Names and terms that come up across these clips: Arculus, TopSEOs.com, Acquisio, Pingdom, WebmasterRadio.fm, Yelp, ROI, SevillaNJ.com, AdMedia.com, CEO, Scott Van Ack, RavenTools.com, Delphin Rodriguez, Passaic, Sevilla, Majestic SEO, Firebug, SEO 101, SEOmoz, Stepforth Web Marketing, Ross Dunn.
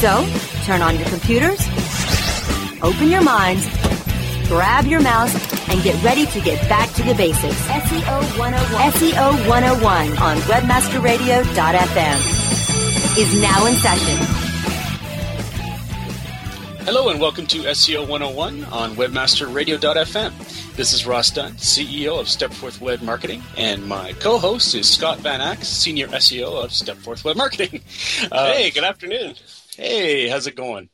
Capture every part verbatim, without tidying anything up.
So, turn on your computers, open your minds, grab your mouse, and get ready to get back to the basics. S E O one oh one. S E O one oh one on webmaster radio dot f m is now in session. Hello and welcome to S E O one oh one on webmaster radio dot f m. This is Ross Dunn, C E O of Stepforth Web Marketing, and my co-host is Scott Van Ack, Senior S E O of Stepforth Web Marketing. Uh, hey, good afternoon. Hey, how's it going?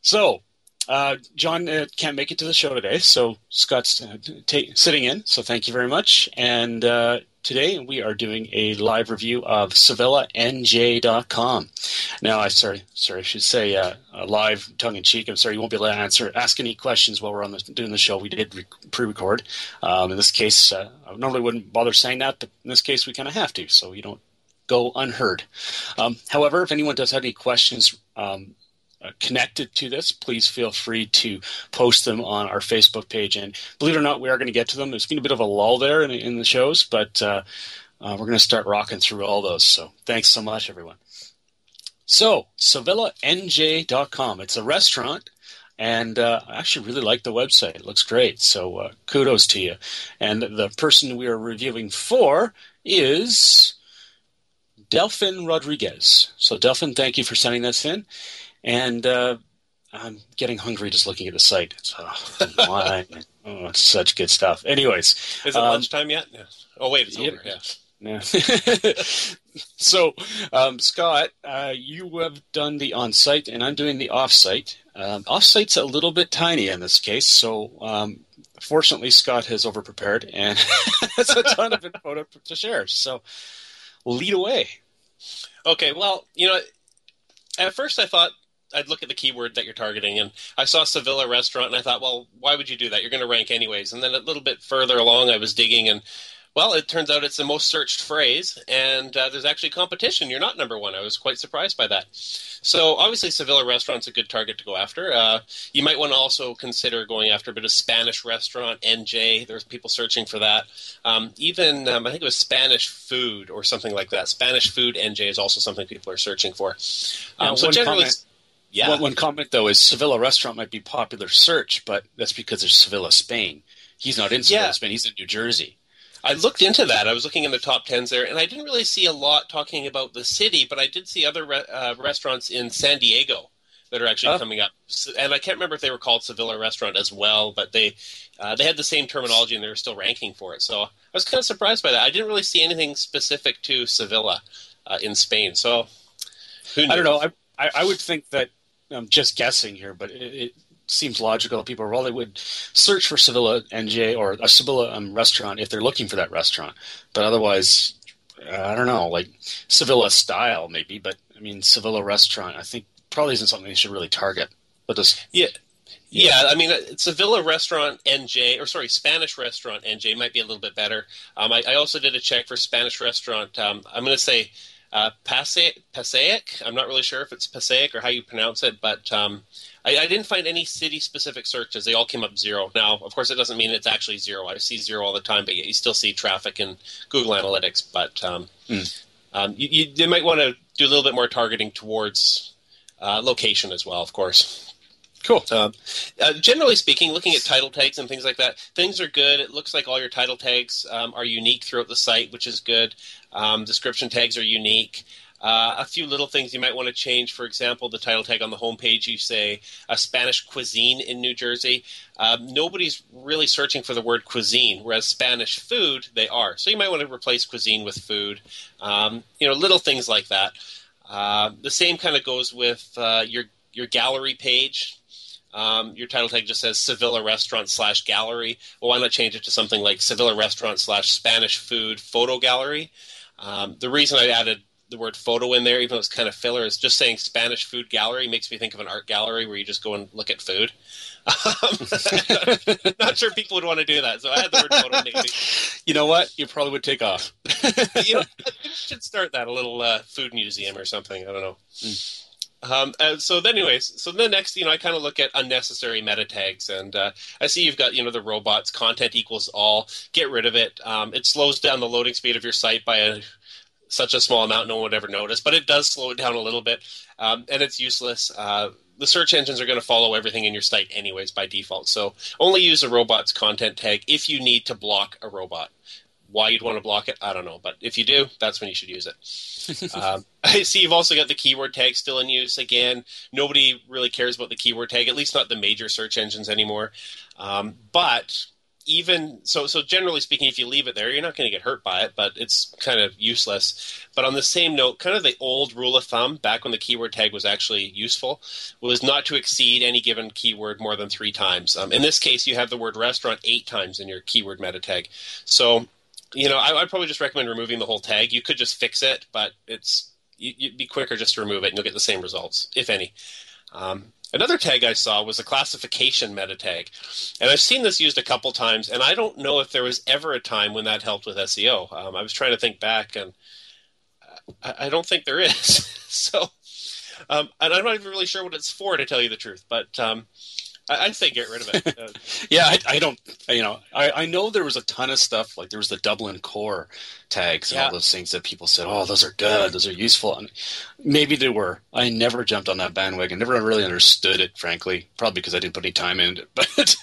So, uh, John uh, can't make it to the show today, so Scott's uh, t- sitting in, so thank you very much. And uh, today we are doing a live review of Sevilla N J dot com. Now, I sorry, sorry, I should say uh, a live, tongue-in-cheek. I'm sorry, you won't be able to answer, ask any questions while we're on the, doing the show. We did re- pre-record. Um, in this case, uh, I normally wouldn't bother saying that, but in this case we kind of have to, so you don't go unheard. Um, however, if anyone does have any questions um, uh, connected to this, please feel free to post them on our Facebook page. And believe it or not, we are going to get to them. There's been a bit of a lull there in, in the shows, but uh, uh, we're going to start rocking through all those. So thanks so much, everyone. So, Sevilla N J dot com. It's a restaurant. And uh, I actually really like the website. It looks great. So uh, kudos to you. And the person we are reviewing for is Delphin Rodriguez. So, Delphin, thank you for sending this in. And uh, I'm getting hungry just looking at the site. So, oh, it's such good stuff. Anyways. Is it um, lunchtime yet? No. Oh, wait, it's yep. over. Yeah. Yeah. So, um, Scott, uh, you have done the on-site, and I'm doing the off-site. Um, off-site's a little bit tiny in this case, so um, fortunately, Scott has overprepared and has a ton of info to share. So, lead away. Okay, well, you know, at first I thought I'd look at the keyword that you're targeting, and I saw Sevilla restaurant, and I thought, well, why would you do that? You're going to rank anyways. And then a little bit further along, I was digging, and, well, it turns out it's the most searched phrase, and uh, there's actually competition. You're not number one. I was quite surprised by that. So, obviously, Sevilla restaurant's a good target to go after. Uh, you might want to also consider going after a bit of Spanish restaurant, N J. There's people searching for that. Um, even, um, I think it was Spanish food or something like that. Spanish food, N J, is also something people are searching for. Um, now, so, generally... Comment. Yeah. One, one comment, though, is Sevilla restaurant might be popular search, but that's because there's Sevilla, Spain. He's not in Sevilla, yeah. Spain. He's in New Jersey. I looked into that. I was looking in the top tens there, and I didn't really see a lot talking about the city, but I did see other re- uh, restaurants in San Diego that are actually oh. coming up. So, and I can't remember if they were called Sevilla restaurant as well, but they uh, they had the same terminology, and they were still ranking for it. So I was kind of surprised by that. I didn't really see anything specific to Sevilla uh, in Spain. So who knew? I don't know. I, I would think that I'm just guessing here, but it, it seems logical. People probably would search for Sevilla N J or a Sevilla um, restaurant if they're looking for that restaurant. But otherwise, uh, I don't know, like Sevilla style maybe. But I mean, Sevilla restaurant, I think probably isn't something they should really target. But just yeah, yeah. yeah I mean, Sevilla restaurant N J or sorry, Spanish restaurant N J might be a little bit better. Um, I, I also did a check for Spanish restaurant. Um, I'm going to say. Uh, Passaic, Passaic. I'm not really sure if it's Passaic or how you pronounce it, but um, I, I didn't find any city-specific searches. They all came up zero. Now, of course, it doesn't mean it's actually zero. I see zero all the time, but you still see traffic in Google Analytics. But um, mm. um, you, you, you might want to do a little bit more targeting towards uh, location as well, of course. Cool. Um, uh, generally speaking, looking at title tags and things like that, things are good. It looks like all your title tags um, are unique throughout the site, which is good. Um, description tags are unique. Uh, a few little things you might want to change. For example, the title tag on the homepage, you say a Spanish cuisine in New Jersey. Uh, nobody's really searching for the word cuisine, whereas Spanish food, they are. So you might want to replace cuisine with food. Um, you know, little things like that. Uh, the same kind of goes with uh, your your gallery page. Um, your title tag just says Sevilla Restaurant slash Gallery. Well, why not change it to something like Sevilla Restaurant slash Spanish Food Photo Gallery? Um, the reason I added the word photo in there, even though it's kind of filler, is just saying Spanish Food Gallery makes me think of an art gallery where you just go and look at food. Um, not sure people would want to do that, so I had the word photo maybe. You know what? You probably would take off. You know, we should start that, a little uh, food museum or something. I don't know. Mm. Um, so then anyways, so the next, you know, I kind of look at unnecessary meta tags, and uh, I see you've got, you know, the robots, content equals all, get rid of it. Um, it slows down the loading speed of your site by a, such a small amount, no one would ever notice, but it does slow it down a little bit, um, and it's useless. Uh, the search engines are going to follow everything in your site anyways by default, so only use a robots content tag if you need to block a robot. Why you'd want to block it, I don't know. But if you do, that's when you should use it. um, I see you've also got the keyword tag still in use. Again, nobody really cares about the keyword tag, at least not the major search engines anymore. Um, but even so, so generally speaking, if you leave it there, you're not going to get hurt by it, but it's kind of useless. But on the same note, kind of the old rule of thumb back when the keyword tag was actually useful was not to exceed any given keyword more than three times. Um, in this case, you have the word restaurant eight times in your keyword meta tag. So you know, I, I'd probably just recommend removing the whole tag. You could just fix it, but it's you, you'd be quicker just to remove it, and you'll get the same results, if any. Um, another tag I saw was a classification meta tag, and I've seen this used a couple times, and I don't know if there was ever a time when that helped with S E O. Um, I was trying to think back, and I, I don't think there is. so, um, and I'm not even really sure what it's for, to tell you the truth, but um, I'd say get rid of it. Uh, yeah, I, I don't, you know, I, I know there was a ton of stuff, like there was the Dublin core tags and yeah. all those things that people said, oh, those are good, those are useful. And maybe they were. I never jumped on that bandwagon, never really understood it, frankly, probably because I didn't put any time into it. But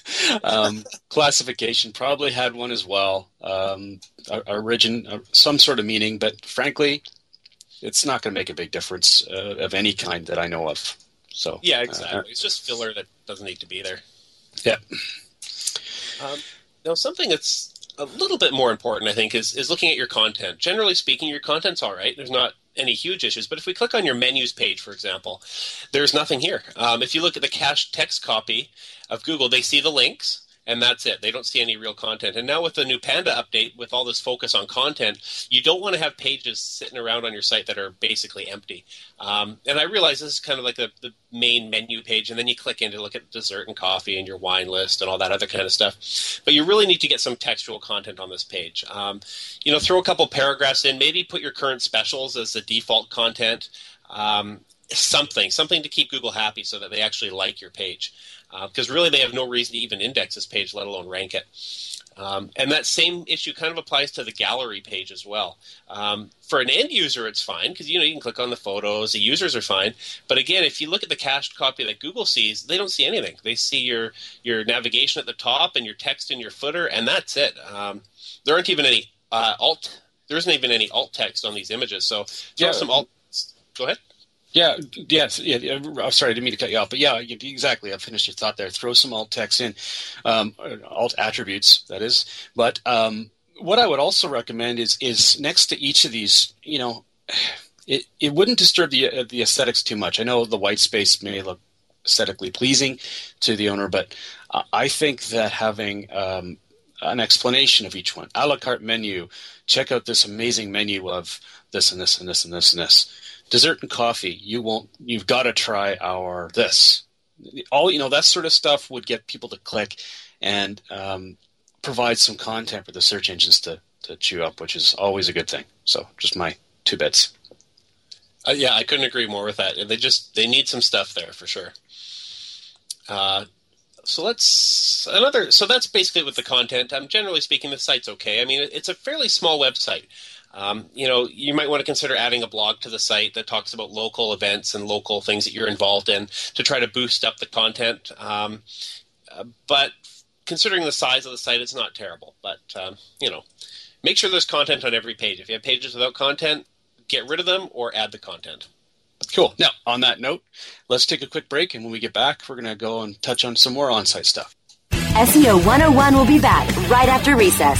um, classification probably had one as well, um, origin, some sort of meaning, but frankly, it's not going to make a big difference uh, of any kind that I know of. So yeah, exactly. Uh, it's just filler that doesn't need to be there. Yeah. Um, now, something that's a little bit more important, I think, is, is looking at your content. Generally speaking, your content's all right. There's not any huge issues. But if we click on your menus page, for example, there's nothing here. Um, if you look at the cached text copy of Google, they see the links. And that's it. They don't see any real content. And now with the new Panda update, with all this focus on content, you don't want to have pages sitting around on your site that are basically empty. Um, and I realize this is kind of like the, the main menu page, and then you click in to look at dessert and coffee and your wine list and all that other kind of stuff. But you really need to get some textual content on this page. Um, you know, throw a couple paragraphs in. Maybe put your current specials as the default content. Um, something, something to keep Google happy so that they actually like your page. Because uh, really they have no reason to even index this page, let alone rank it. Um, and that same issue kind of applies to the gallery page as well. Um, for an end user, it's fine because, you know, you can click on the photos. The users are fine. But again, if you look at the cached copy that Google sees, they don't see anything. They see your, your navigation at the top and your text and your footer, and that's it. Um, there aren't even any uh, alt. There isn't even any alt text on these images. So throw yeah. some alt. Go ahead. Yeah, yes. Yeah, I'm sorry, I didn't mean to cut you off. But yeah, exactly. I finished your thought there. Throw some alt text in, um, alt attributes, that is. But um, what I would also recommend is is next to each of these, you know, it, it wouldn't disturb the the aesthetics too much. I know the white space may look aesthetically pleasing to the owner, but I think that having um, an explanation of each one, a la carte menu, check out this amazing menu of this and this and this and this and this. Dessert and coffee, you won't, you've got to try our this. All, you know, that sort of stuff would get people to click and um, provide some content for the search engines to, to chew up, which is always a good thing. So just my two bits. Uh, yeah, I couldn't agree more with that. They just, they need some stuff there for sure. Uh, So let's another. So that's basically with the content. Um, generally speaking, the site's okay. I mean, it's a fairly small website. Um, you know, you might want to consider adding a blog to the site that talks about local events and local things that you're involved in to try to boost up the content. Um, uh, but considering the size of the site, it's not terrible. But um, you know, make sure there's content on every page. If you have pages without content, get rid of them or add the content. Cool. Now, on that note, let's take a quick break, and when we get back, we're going to go and touch on some more on-site stuff. S E O one oh one will be back right after recess.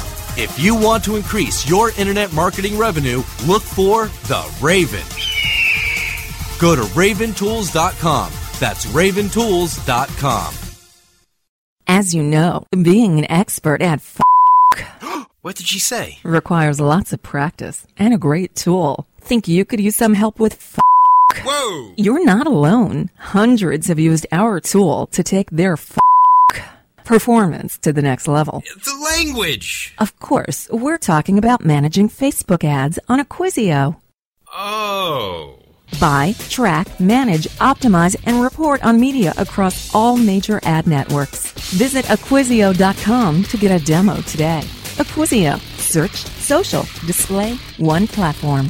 If you want to increase your internet marketing revenue, look for The Raven. Go to Raven Tools dot com. That's Raven Tools dot com. As you know, being an expert at f***. What did she say? Requires lots of practice and a great tool. Think you could use some help with f***? Whoa! You're not alone. Hundreds have used our tool to take their f*** performance to the next level. The language! Of course, we're talking about managing Facebook ads on Acquisio. Oh. Buy, track, manage, optimize, and report on media across all major ad networks. Visit Acquisio dot com to get a demo today. Acquisio. Search, social, display, one platform.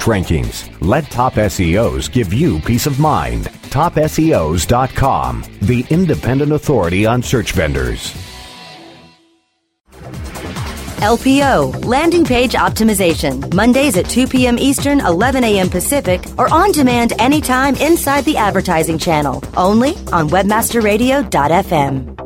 rankings. Let Top S E Os give you peace of mind. Top S E Os dot com, the independent authority on search vendors. L P O, Landing Page Optimization, Mondays at two p.m. Eastern, eleven a.m. Pacific, or on demand anytime inside the advertising channel, only on Webmaster Radio dot f m.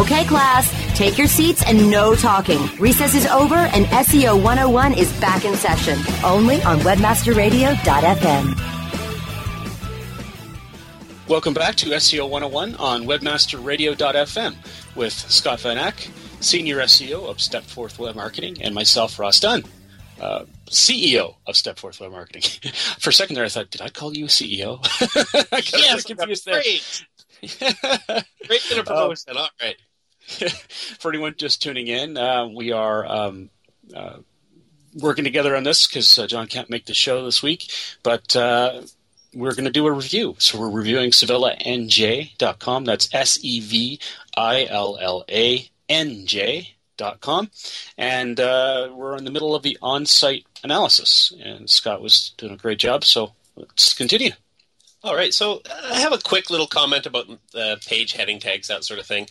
Okay, class, take your seats and no talking. Recess is over and S E O one oh one is back in session, only on Webmaster Radio dot f m. Welcome back to S E O one oh one on Webmaster Radio dot f m with Scott Van Ack, Senior S E O of Stepforth Web Marketing, and myself, Ross Dunn, uh, C E O of Stepforth Web Marketing. For a second there, I thought, did I call you a C E O? I got yes, confused there. Great. Great bit of promotion. Um, All right. For anyone just tuning in, uh, we are um, uh, working together on this because uh, John can't make the show this week, but uh, – we're going to do a review. So we're reviewing Sevilla N J dot com. That's S E V I L L A N J dot com. And uh, we're in the middle of the on-site analysis. And Scott was doing a great job, so let's continue. All right. So I have a quick little comment about the page heading tags, that sort of thing.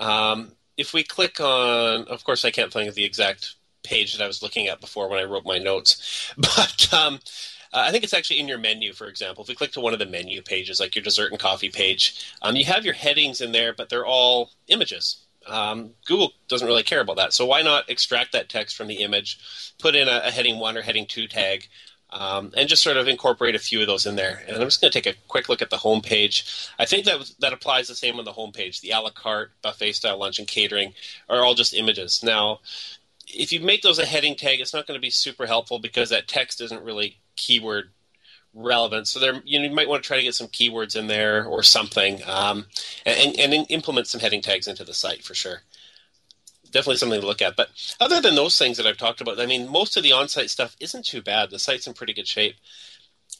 Um, if we click on – of course, I can't think of the exact page that I was looking at before when I wrote my notes. But um, – I think it's actually in your menu, for example. If we click to one of the menu pages, like your dessert and coffee page, um, you have your headings in there, but they're all images. Um, Google doesn't really care about that. So why not extract that text from the image, put in a, a heading one or heading two tag, um, and just sort of incorporate a few of those in there. And I'm just going to take a quick look at the home page. I think that that applies the same on the home page. The a la carte, buffet-style lunch, and catering are all just images. Now, if you make those a heading tag, it's not going to be super helpful because that text isn't really keyword relevant. So there, you know, you might want to try to get some keywords in there or something, um, and, and, and implement some heading tags into the site for sure. Definitely something to look at. But other than those things that I've talked about, I mean, most of the on-site stuff isn't too bad. The site's in pretty good shape.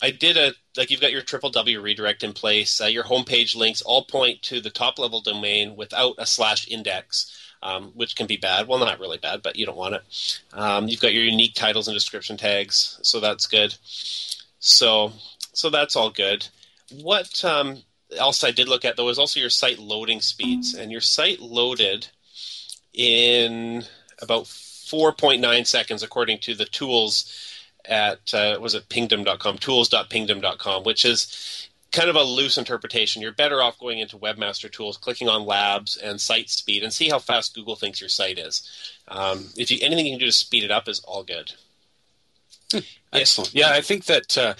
I did a, like you've got your triple W redirect in place. Uh, your homepage links all point to the top-level domain without a slash index. Um, which can be bad. Well, not really bad, but you don't want it. Um, you've got your unique titles and description tags, so that's good. So so that's all good. What um, else I did look at, though, is also your site loading speeds. And your site loaded in about four point nine seconds, according to the tools at, uh, was it pingdom dot com, tools dot pingdom dot com, which is kind of a loose interpretation. You're better off going into Webmaster Tools, clicking on Labs and Site Speed, and see how fast Google thinks your site is. Um, if you, anything you can do to speed it up is all good. Hmm. Excellent. Yeah, I think that uh,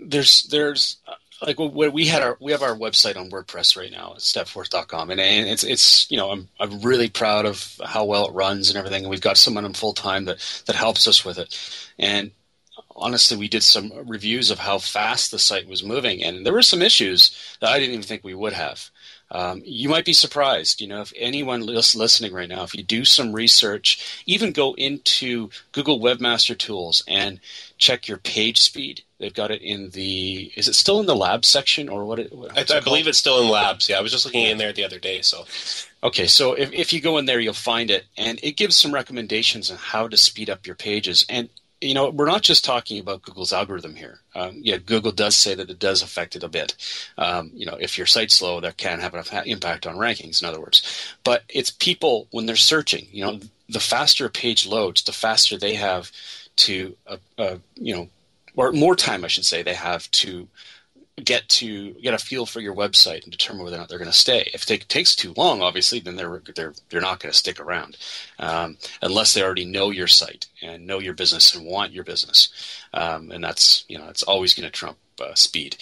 there's there's like we had our we have our website on WordPress right now at Stepforth dot com, and, and it's it's you know I'm I'm really proud of how well it runs and everything, and we've got someone in full time that that helps us with it, and. Honestly, we did some reviews of how fast the site was moving, and there were some issues that I didn't even think we would have. Um, you might be surprised, you know, if anyone listening right now, if you do some research, even go into Google Webmaster Tools and check your page speed. They've got it in the – is it still in the lab section or what? It, I, it I believe it's still in labs. Yeah, I was just looking in there the other day. So, okay, so if, if you go in there, you'll find it, and it gives some recommendations on how to speed up your pages. And you know, we're not just talking about Google's algorithm here. Um, yeah, Google does say that it does affect it a bit. Um, you know, if your site's slow, that can have an impact on rankings, in other words. But it's people, when they're searching, you know, the faster a page loads, the faster they have to, uh, uh, you know, or more time, I should say, they have to get to get a feel for your website and determine whether or not they're going to stay. If it takes too long, obviously, then they're they're they're not going to stick around um, unless they already know your site and know your business and want your business. Um, and that's you know it's always going to trump uh, speed.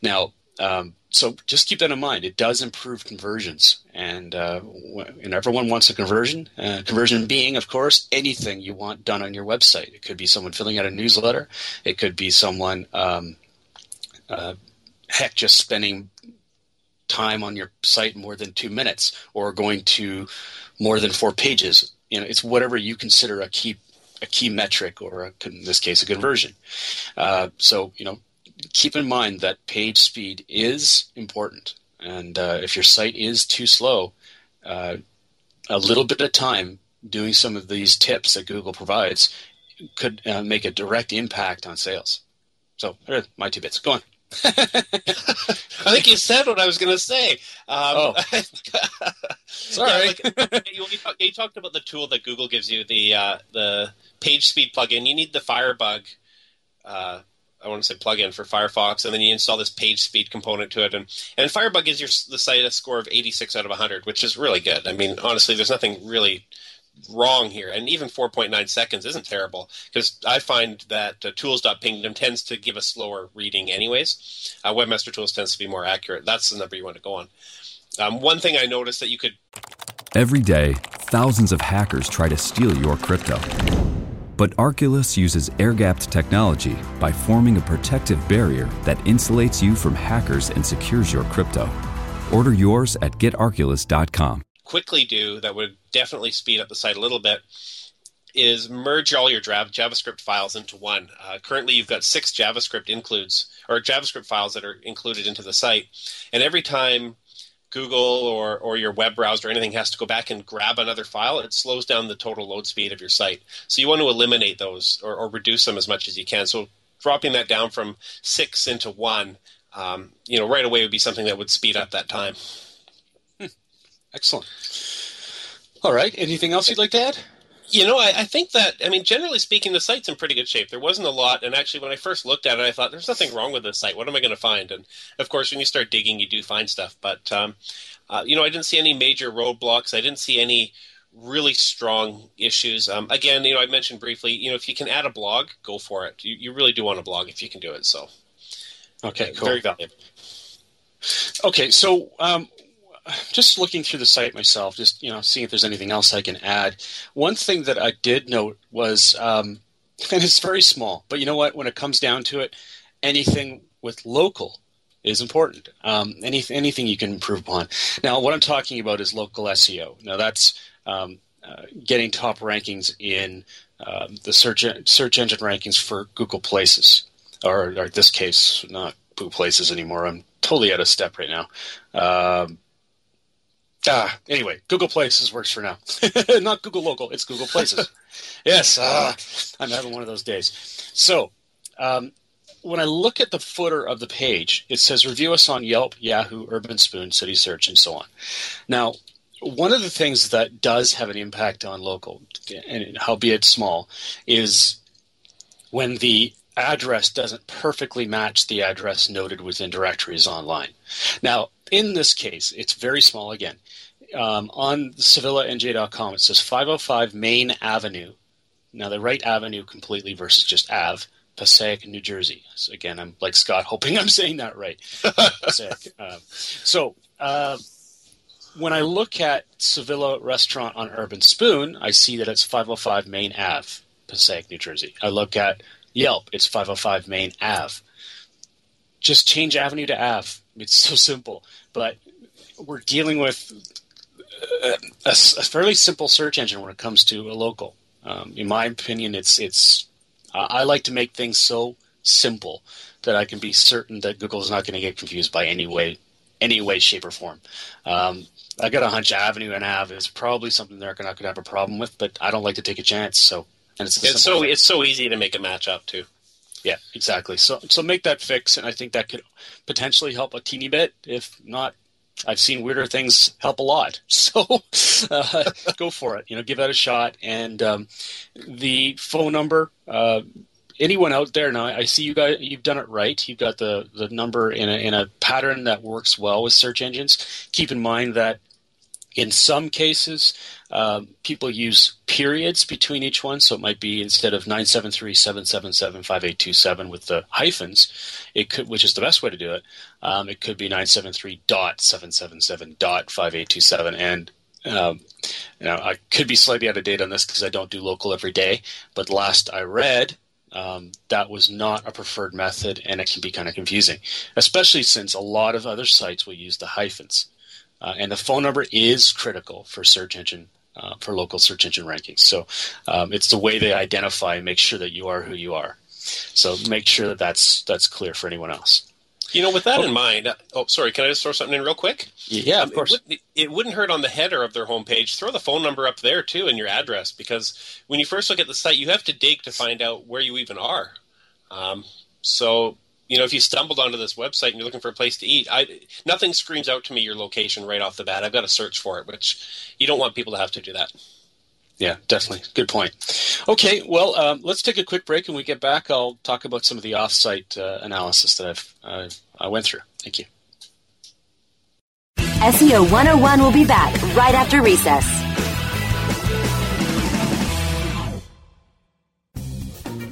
Now, um, so just keep that in mind. It does improve conversions, and uh, and everyone wants a conversion. Uh, conversion being, of course, anything you want done on your website. It could be someone filling out a newsletter. It could be someone. Um, uh, Heck, just spending time on your site more than two minutes or going to more than four pages. You know, it's whatever you consider a key a key metric or, a, in this case, a conversion. Uh, so, you know, keep in mind that page speed is important. And uh, if your site is too slow, uh, a little bit of time doing some of these tips that Google provides could uh, make a direct impact on sales. So, there are my two bits. Go on. I think you said what I was going to say. Um, oh. Sorry. Yeah, like, you, you, talk, you talked about the tool that Google gives you, the uh, the page speed plugin. You need the Firebug, uh, I want to say plugin for Firefox, and then you install this page speed component to it. And, and Firebug gives your, the site a score of eighty-six out of one hundred, which is really good. I mean, honestly, there's nothing really wrong here, and even four point nine seconds isn't terrible, because I find that uh, tools.pingdom tends to give a slower reading anyways. Uh, Webmaster Tools tends to be more accurate. That's the number you want to go on. Um, one thing I noticed that you could... Every day, thousands of hackers try to steal your crypto. But Arculus uses air-gapped technology by forming a protective barrier that insulates you from hackers and secures your crypto. Order yours at get arculus dot com. Quickly do that would definitely speed up the site a little bit is merge all your JavaScript files into one. Uh, currently, you've got six JavaScript includes or JavaScript files that are included into the site, and every time Google or or your web browser or anything has to go back and grab another file, it slows down the total load speed of your site. So you want to eliminate those or, or reduce them as much as you can. So dropping that down from six into one, um, you know, right away would be something that would speed up that time. Excellent. All right. Anything else you'd like to add? You know, I, I think that, I mean, generally speaking, the site's in pretty good shape. There wasn't a lot. And actually, when I first looked at it, I thought, there's nothing wrong with this site. What am I going to find? And, of course, when you start digging, you do find stuff. But, um, uh, you know, I didn't see any major roadblocks. I didn't see any really strong issues. Um, again, you know, I mentioned briefly, you know, if you can add a blog, go for it. You, you really do want a blog if you can do it. So, okay, cool. Very valuable. Okay, so... Um, just looking through the site myself, just you know, seeing if there's anything else I can add. One thing that I did note was, um, and it's very small, but you know what? When it comes down to it, anything with local is important. Um, any, anything you can improve upon. Now, what I'm talking about is local S E O. Now, that's um, uh, getting top rankings in uh, the search search engine rankings for Google Places, or, or in this case, not Google Places anymore. I'm totally out of step right now. Um, Ah, anyway, Google Places works for now. Not Google Local, it's Google Places. Yes, ah, I'm having one of those days. So, um, when I look at the footer of the page, it says review us on Yelp, Yahoo, Urban Spoon, City Search, and so on. Now, one of the things that does have an impact on local, and albeit small, is when the address doesn't perfectly match the address noted within directories online. Now, in this case, it's very small again. Um, on Sevilla N J dot com, it says five oh five Main Avenue. Now, they write avenue completely versus just Ave, Passaic, New Jersey. So again, I'm like Scott, hoping I'm saying that right. Passaic. Um, so uh, when I look at Sevilla Restaurant on Urban Spoon, I see that it's five oh five Main Ave, Passaic, New Jersey. I look at Yelp, it's five oh five Main Ave. Just change avenue to Ave. It's so simple. But we're dealing with a, a fairly simple search engine when it comes to a local. Um, in my opinion, it's it's. Uh, I like to make things so simple that I can be certain that Google is not going to get confused by any way, any way, shape, or form. Um, I got a hunch avenue and Ave is probably something they're not going to have a problem with, but I don't like to take a chance. So, and it's, it's so thing. It's so easy to make a match up too. Yeah, exactly. So so make that fix, and I think that could potentially help a teeny bit. If not, I've seen weirder things help a lot. So uh, go for it. You know, give that a shot. And um, the phone number, uh, anyone out there now? I see you guys. You've done it right. You've got the the number in a in a pattern that works well with search engines. Keep in mind that in some cases, um, people use periods between each one, so it might be instead of nine seven three, seven seven seven, five eight two seven with the hyphens, it could, which is the best way to do it, um, it could be nine seven three dot seven seven seven dot five eight two seven. And um, you know, I could be slightly out of date on this because I don't do local every day, but last I read, um, that was not a preferred method, and it can be kind of confusing, especially since a lot of other sites will use the hyphens. Uh, and the phone number is critical for search engine, uh, for local search engine rankings. So um, it's the way they identify and make sure that you are who you are. So make sure that that's, that's clear for anyone else. You know, with that oh. in mind, oh, sorry, can I just throw something in real quick? Yeah, um, of course. It wouldn't, it wouldn't hurt on the header of their homepage. Throw the phone number up there, too, and your address, because when you first look at the site, you have to dig to find out where you even are. Um, so... You know, if you stumbled onto this website and you're looking for a place to eat, I, nothing screams out to me your location right off the bat. I've got to search for it, which you don't want people to have to do that. Yeah, definitely. Good point. Okay, well, um, let's take a quick break. When we get back, I'll talk about some of the off-site uh, analysis that I've uh, I went through. Thank you. S E O one oh one will be back right after recess.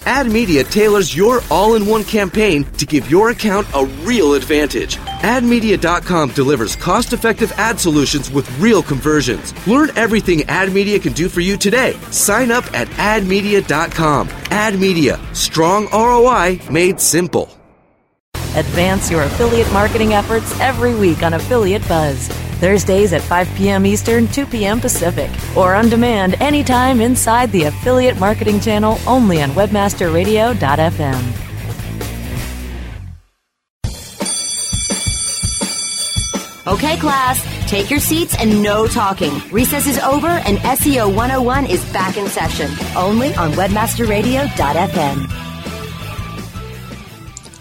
AdMedia tailors your all-in-one campaign to give your account a real advantage. Ad Media dot com delivers cost-effective ad solutions with real conversions. Learn everything AdMedia can do for you today. Sign up at Ad Media dot com. AdMedia, strong R O I made simple. Advance your affiliate marketing efforts every week on Affiliate Buzz. Thursdays at five p.m. Eastern, two p.m. Pacific, or on demand anytime inside the Affiliate Marketing Channel only on webmaster radio dot f m. Okay, class, take your seats and no talking. Recess is over and S E O one oh one is back in session, only on webmaster radio dot f m.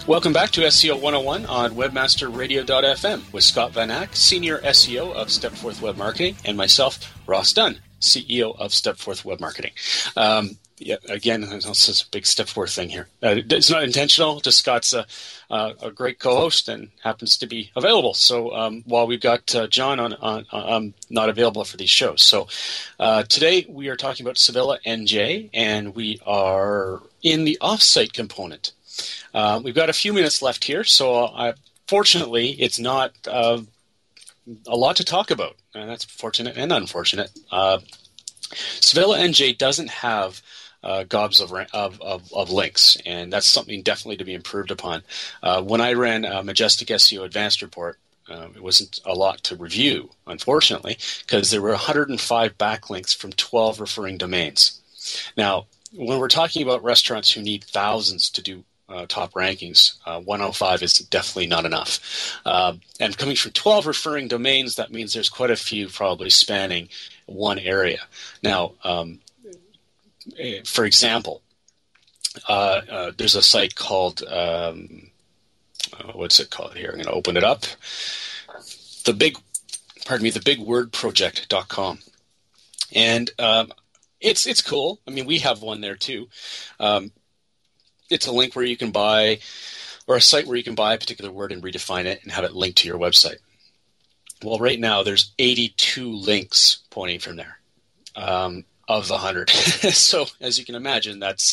Welcome back to S E O one oh one on webmaster radio dot f m with Scott Van Ack, Senior S E O of Stepforth Web Marketing, and myself, Ross Dunn, C E O of Stepforth Web Marketing. Um, Yeah, again, this is a big Stepforth thing here. Uh, it's not intentional. Just Scott's a, uh, a great co-host and happens to be available. So um, while we've got uh, John on, on, I'm not available for these shows. So uh, today we are talking about Sevilla N J, and we are in the offsite component. Uh, we've got a few minutes left here, so I, fortunately, it's not uh, a lot to talk about, and that's fortunate and unfortunate. Uh, Sevilla N J doesn't have Uh, gobs of, of of of links, and that's something definitely to be improved upon. Uh, when I ran a Majestic S E O Advanced report, uh, it wasn't a lot to review, unfortunately, because there were one hundred five backlinks from twelve referring domains. Now, when we're talking about restaurants who need thousands to do uh, top rankings, uh, one hundred five is definitely not enough. Uh, and coming from twelve referring domains, that means there's quite a few probably spanning one area. Now, um, for example, uh, uh, there's a site called, um, what's it called here? I'm going to open it up. The big, pardon me, the big word project dot com. And um, it's it's cool. I mean, we have one there too. Um, it's a link where you can buy, or a site where you can buy a particular word and redefine it and have it linked to your website. Well, right now there's eighty-two links pointing from there. Um Of the hundred, so as you can imagine, that's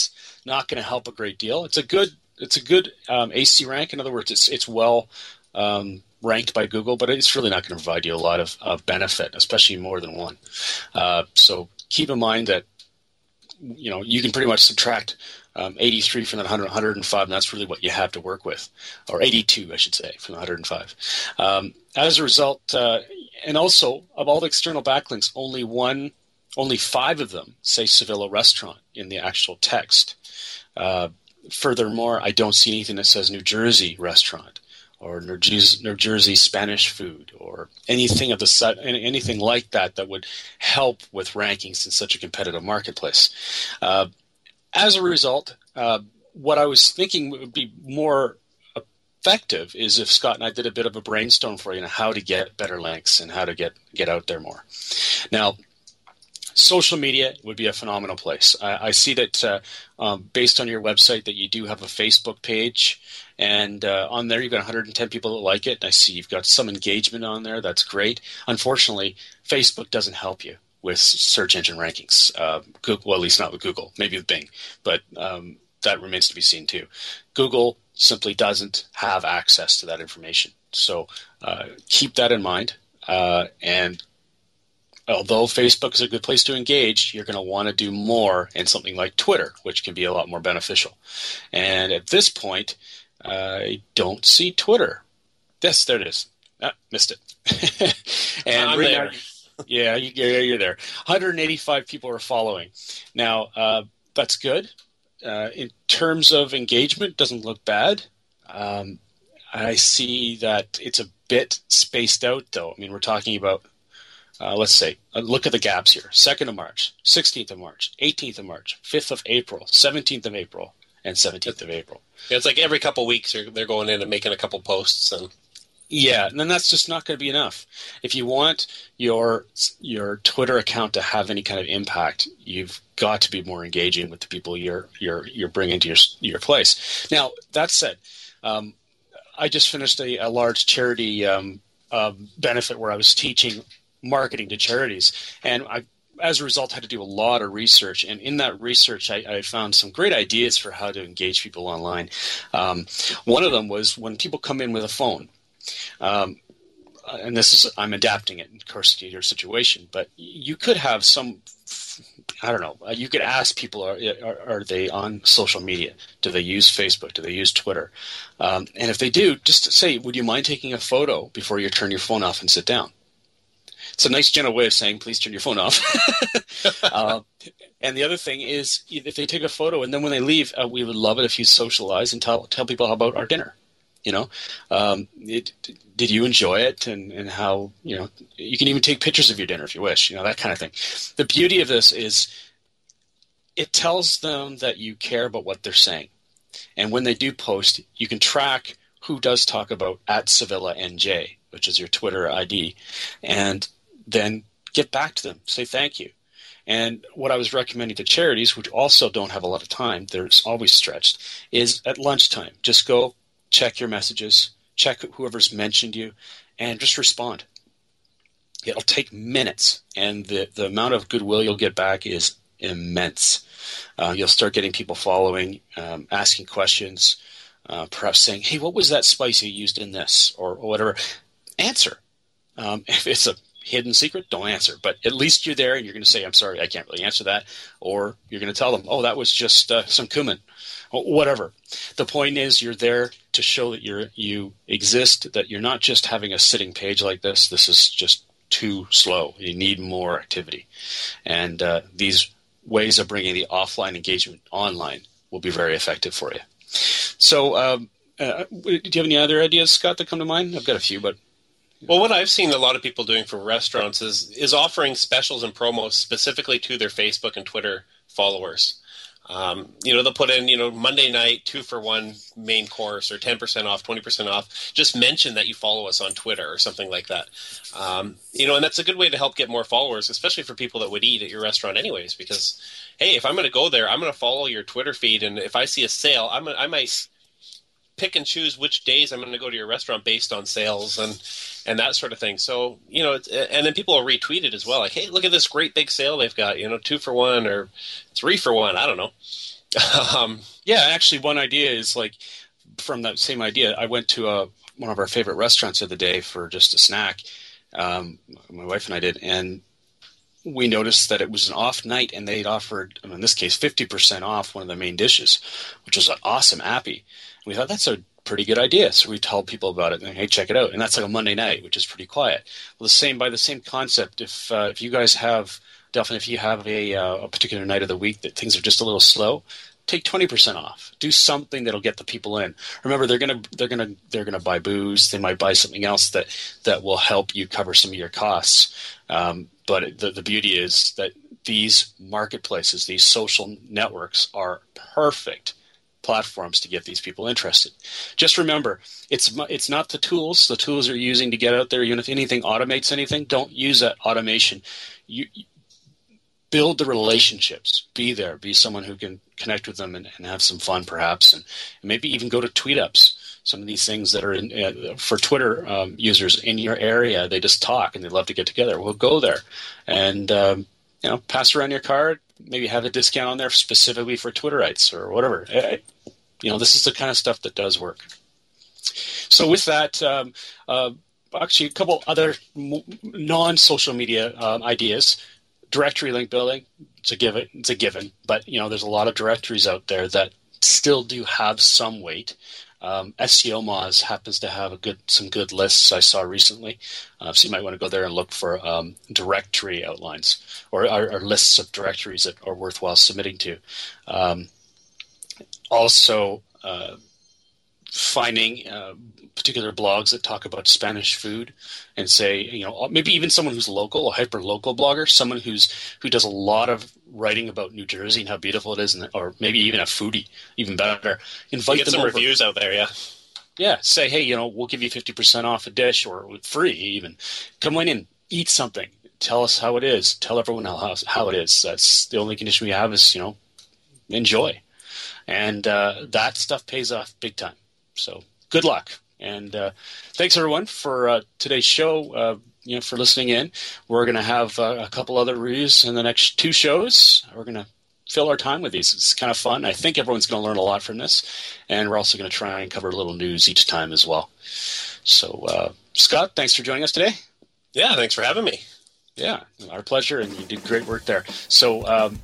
not going to help a great deal. It's a good, it's a good um, A C rank. In other words, it's it's well um, ranked by Google, but it's really not going to provide you a lot of, of benefit, especially more than one. Uh, so keep in mind that you know you can pretty much subtract um, eighty-three from that hundred, hundred and five, and that's really what you have to work with, or eighty-two, I should say, from the hundred and five. Um, as a result, uh, and also of all the external backlinks, only one. Only five of them say Sevilla Restaurant in the actual text. Uh, furthermore, I don't see anything that says New Jersey Restaurant or New Jersey, New Jersey Spanish Food or anything of the anything like that that would help with rankings in such a competitive marketplace. Uh, as a result, uh, what I was thinking would be more effective is if Scott and I did a bit of a brainstorm for you on how to get better links and how to get, get out there more. Now, social media would be a phenomenal place. I, I see that uh, um, based on your website that you do have a Facebook page, and uh, on there you've got one hundred ten people that like it. I see you've got some engagement on there. That's great. Unfortunately, Facebook doesn't help you with search engine rankings. Uh, Google, well, at least not with Google, maybe with Bing, but um, that remains to be seen too. Google simply doesn't have access to that information. So uh, keep that in mind uh, and although Facebook is a good place to engage, you're going to want to do more in something like Twitter, which can be a lot more beneficial. And at this point, I don't see Twitter. Yes, there it is. Ah, missed it. and I'm there. yeah, you, you're there. one hundred eighty-five people are following. Now, uh, that's good. Uh, in terms of engagement, doesn't look bad. Um, I see that it's a bit spaced out, though. I mean, we're talking about Uh, let's say, uh, look at the gaps here. second of March, sixteenth of March, eighteenth of March, fifth of April, seventeenth of April, and seventeenth of April. Yeah, it's like every couple of weeks they're, they're going in and making a couple posts. And yeah, and then that's just not going to be enough. If you want your your Twitter account to have any kind of impact, you've got to be more engaging with the people you're you're you're bringing to your your place. Now, that said, um, I just finished a, a large charity um, uh, benefit where I was teaching marketing to charities, and I, as a result, had to do a lot of research. And in that research, I, I found some great ideas for how to engage people online. Um, one of them was when people come in with a phone, um, and this is I'm adapting it, of course, to your situation. But you could have some, I don't know. You could ask people: Are are, are they on social media? Do they use Facebook? Do they use Twitter? Um, and if they do, just say, would you mind taking a photo before you turn your phone off and sit down? It's a nice gentle way of saying, please turn your phone off. uh, and the other thing is, if they take a photo and then when they leave, uh, we would love it if you socialize and tell tell people about our dinner. You know, um, it, did you enjoy it, and, and how, you know, you can even take pictures of your dinner if you wish, you know, that kind of thing. The beauty of this is it tells them that you care about what they're saying. And when they do post, you can track who does talk about at SevillaNJ, which is your Twitter I D, and then get back to them, say thank you. And what I was recommending to charities, which also don't have a lot of time, they're always stretched, is at lunchtime, just go check your messages, check whoever's mentioned you, and just respond. It'll take minutes, and the, the amount of goodwill you'll get back is immense. Uh, you'll start getting people following, um, asking questions, uh, perhaps saying, hey, what was that spice you used in this, or, or whatever. Answer. Um, if it's a hidden secret, don't answer. But at least you're there and you're going to say, I'm sorry, I can't really answer that. Or you're going to tell them, oh, that was just uh, some cumin, or whatever. The point is you're there to show that you're, you exist, that you're not just having a sitting page like this. This is just too slow. You need more activity. And uh, these ways of bringing the offline engagement online will be very effective for you. So um, uh, do you have any other ideas, Scott, that come to mind? I've got a few, but... Well, what I've seen a lot of people doing for restaurants is is offering specials and promos specifically to their Facebook and Twitter followers. Um, you know, they'll put in, you know, Monday night, two for one main course, or ten percent off, twenty percent off. Just mention that you follow us on Twitter or something like that. Um, you know, and that's a good way to help get more followers, especially for people that would eat at your restaurant anyways, because, hey, if I'm going to go there, I'm going to follow your Twitter feed. And if I see a sale, I'm gonna, I might... pick and choose which days I'm going to go to your restaurant based on sales and, and that sort of thing. So, you know, it's, and then people will retweet it as well. Like, hey, look at this great big sale they've got, you know, two for one or three for one. I don't know. Um, yeah, actually one idea is like from that same idea. I went to a, one of our favorite restaurants of the day for just a snack. Um, my wife and I did. And we noticed that it was an off night and they'd offered, in this case, fifty percent off one of the main dishes, which was an awesome appy. We thought that's a pretty good idea. So we told people about it and, hey, check it out. And that's like a Monday night, which is pretty quiet. Well, the same by the same concept, if uh, if you guys have, Delphin, if you have a, uh, a particular night of the week that things are just a little slow, take twenty percent off. Do something that'll get the people in. Remember, they're going to they're going to they're going to buy booze. They might buy something else that that will help you cover some of your costs. Um, but the, the beauty is that these marketplaces, these social networks, are perfect platforms to get these people interested. Just remember, it's it's not the tools. The tools are using to get out there. Even if anything automates anything, don't use that automation. You, you build the relationships. Be there. Be someone who can connect with them and, and have some fun, perhaps, and, and maybe even go to tweet ups. Some of these things that are in, uh, for Twitter um, users in your area, they just talk and they love to get together. We'll go there, and um, you know, pass around your card. Maybe have a discount on there specifically for Twitterites or whatever. I, you know, this is the kind of stuff that does work. So with that, um, uh, actually a couple other non-social media um, ideas. Directory link building, it's a given, it's a given, but you know, there's a lot of directories out there that still do have some weight. Um, SEOmoz happens to have a good some good lists I saw recently, uh, so you might want to go there and look for um, directory outlines or, or, or lists of directories that are worthwhile submitting to. Um, also, uh, finding uh, particular blogs that talk about Spanish food, and say, you know, maybe even someone who's local, a hyper-local blogger, someone who's who does a lot of writing about New Jersey and how beautiful it is, and, or maybe even a foodie, even better. Invite get them some over. Reviews out there, yeah. Yeah, say, hey, you know, we'll give you fifty percent off a dish, or free even. Come in and eat something. Tell us how it is. Tell everyone how, how it is. That's the only condition we have is, you know, enjoy. And uh, that stuff pays off big time. So good luck. And uh, thanks, everyone, for uh, today's show. Uh, You know, for listening in. We're going to have uh, a couple other reviews in the next two shows. We're going to fill our time with these. It's kind of fun. I think everyone's going to learn a lot from this. And we're also going to try and cover a little news each time as well. So, uh, Scott, thanks for joining us today. Yeah, thanks for having me. Yeah, our pleasure. And you did great work there. So, um,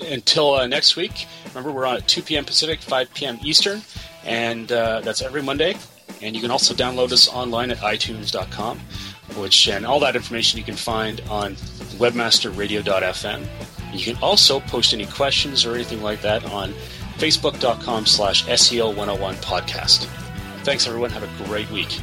until uh, next week, remember, we're on at two p.m. Pacific, five p.m. Eastern. And uh, that's every Monday. And you can also download us online at i tunes dot com. which and all that information you can find on webmaster radio dot f m. You can also post any questions or anything like that on facebook dot com slash S E O one oh one podcast. Thanks, everyone. Have a great week.